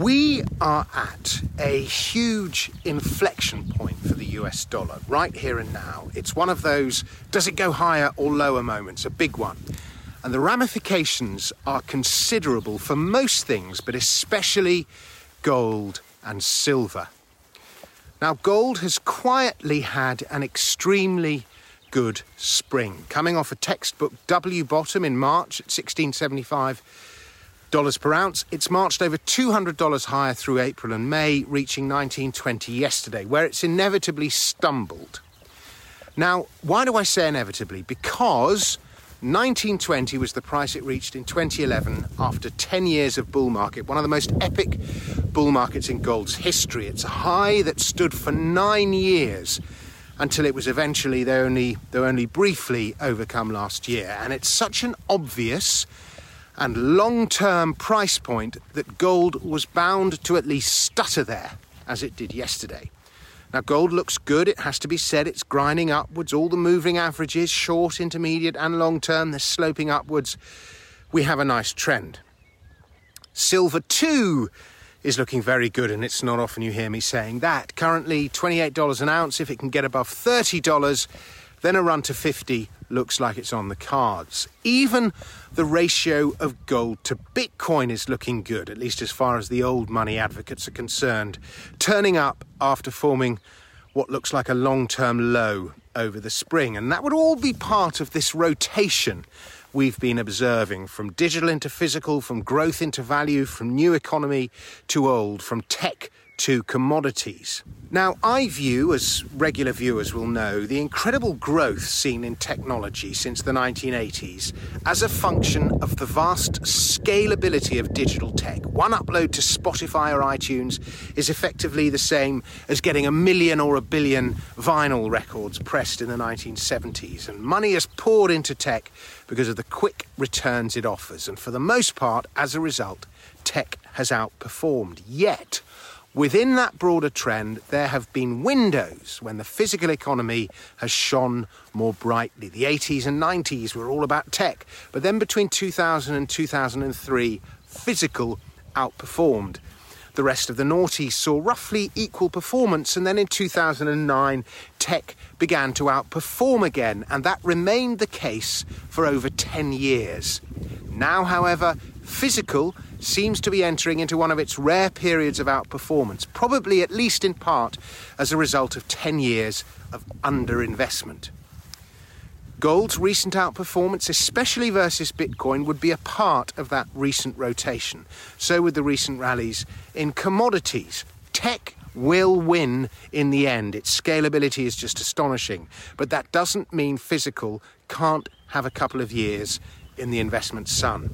We are at a huge inflection point for the US dollar right here and now. It's one of those, does it go higher or lower moments, a big one. And the ramifications are considerable for most things, but especially gold and silver. Now, gold has quietly had an extremely good spring, coming off a textbook W bottom in March at $16.75 per ounce. It's marched over $200 higher through April and May, reaching $19.20 yesterday, where it's inevitably stumbled. Now, why do I say inevitably? Because $19.20 was the price it reached in 2011 after 10 years of bull market, one of the most epic bull markets in gold's history. It's a high that stood for 9 years until it was eventually, though only briefly, overcome last year. And it's such an obvious and long-term price point that gold was bound to at least stutter there, as it did yesterday. Now, gold looks good, it has to be said. It's grinding upwards. All the moving averages, short, intermediate and long term, they're sloping upwards. We have a nice trend. Silver too is looking very good, and it's not often you hear me saying that. Currently $28 an ounce. If it can get above $30, then a run to $50 looks like it's on the cards. Even the ratio of gold to Bitcoin is looking good, at least as far as the old money advocates are concerned, turning up after forming what looks like a long-term low over the spring. And that would all be part of this rotation we've been observing, from digital into physical, from growth into value, from new economy to old, from tech to commodities. Now, I view, as regular viewers will know, the incredible growth seen in technology since the 1980s as a function of the vast scalability of digital tech. One upload to Spotify or iTunes is effectively the same as getting 1 million or 1 billion vinyl records pressed in the 1970s. And money is poured into tech because of the quick returns it offers. And for the most part, as a result, tech has outperformed. Yet, within that broader trend, there have been windows when the physical economy has shone more brightly. The 80s and 90s were all about tech, but then between 2000 and 2003, physical outperformed. The rest of the noughties saw roughly equal performance, and then in 2009, tech began to outperform again, and that remained the case for over 10 years. Now, however, physical seems to be entering into one of its rare periods of outperformance, probably at least in part as a result of 10 years of underinvestment. Gold's recent outperformance, especially versus Bitcoin, would be a part of that recent rotation. So would the recent rallies in commodities. Tech will win in the end. Its scalability is just astonishing. But that doesn't mean physical can't have a couple of years in the investment sun.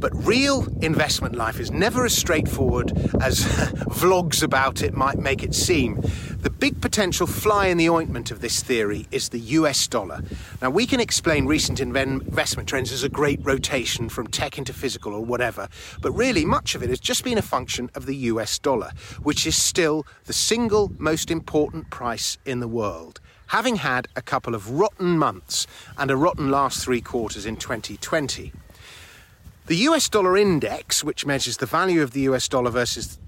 But real investment life is never as straightforward as vlogs about it might make it seem. The big potential fly in the ointment of this theory is the US dollar. Now, we can explain recent investment trends as a great rotation from tech into physical or whatever, but really much of it has just been a function of the US dollar, which is still the single most important price in the world. Having had a couple of rotten months and a rotten last 3 quarters in 2020. The US dollar index, which measures the value of the US dollar versus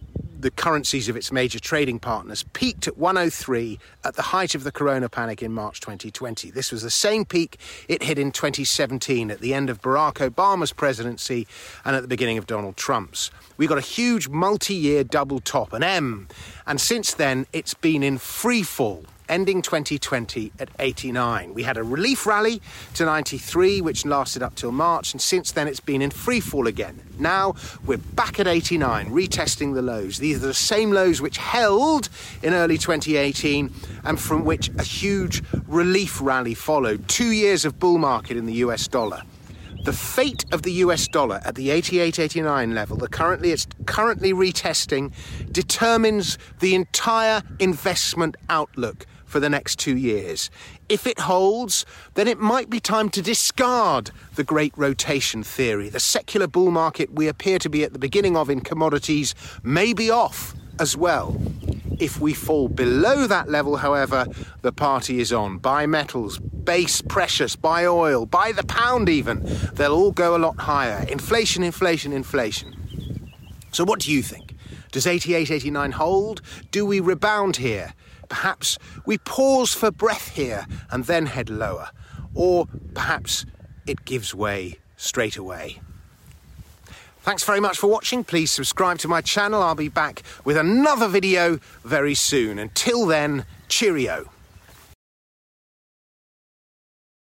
the currencies of its major trading partners, peaked at 103 at the height of the corona panic in March 2020. This was the same peak it hit in 2017 at the end of Barack Obama's presidency and at the beginning of Donald Trump's. We got a huge multi-year double top, an M, and since then it's been in free fall, ending 2020 at 89. We had a relief rally to 93, which lasted up till March, and since then it's been in free fall again. Now we're back at 89, retesting the lows. These are the same lows which held in early 2018 and from which a huge relief rally followed. 2 years of bull market in the US dollar. The fate of the US dollar at the 88-89 level, it's currently retesting, determines the entire investment outlook for the next 2 years. If it holds, then it might be time to discard the great rotation theory. The secular bull market we appear to be at the beginning of in commodities may be off as well. If we fall below that level, however, the party is on. Buy metals, base precious, buy oil, buy the pound even. They'll all go a lot higher. Inflation. So what do you think? Does 88, 89 hold? Do we rebound here? Perhaps we pause for breath here and then head lower. Or perhaps it gives way straight away. Thanks very much for watching. Please subscribe to my channel. I'll be back with another video very soon. Until then, cheerio.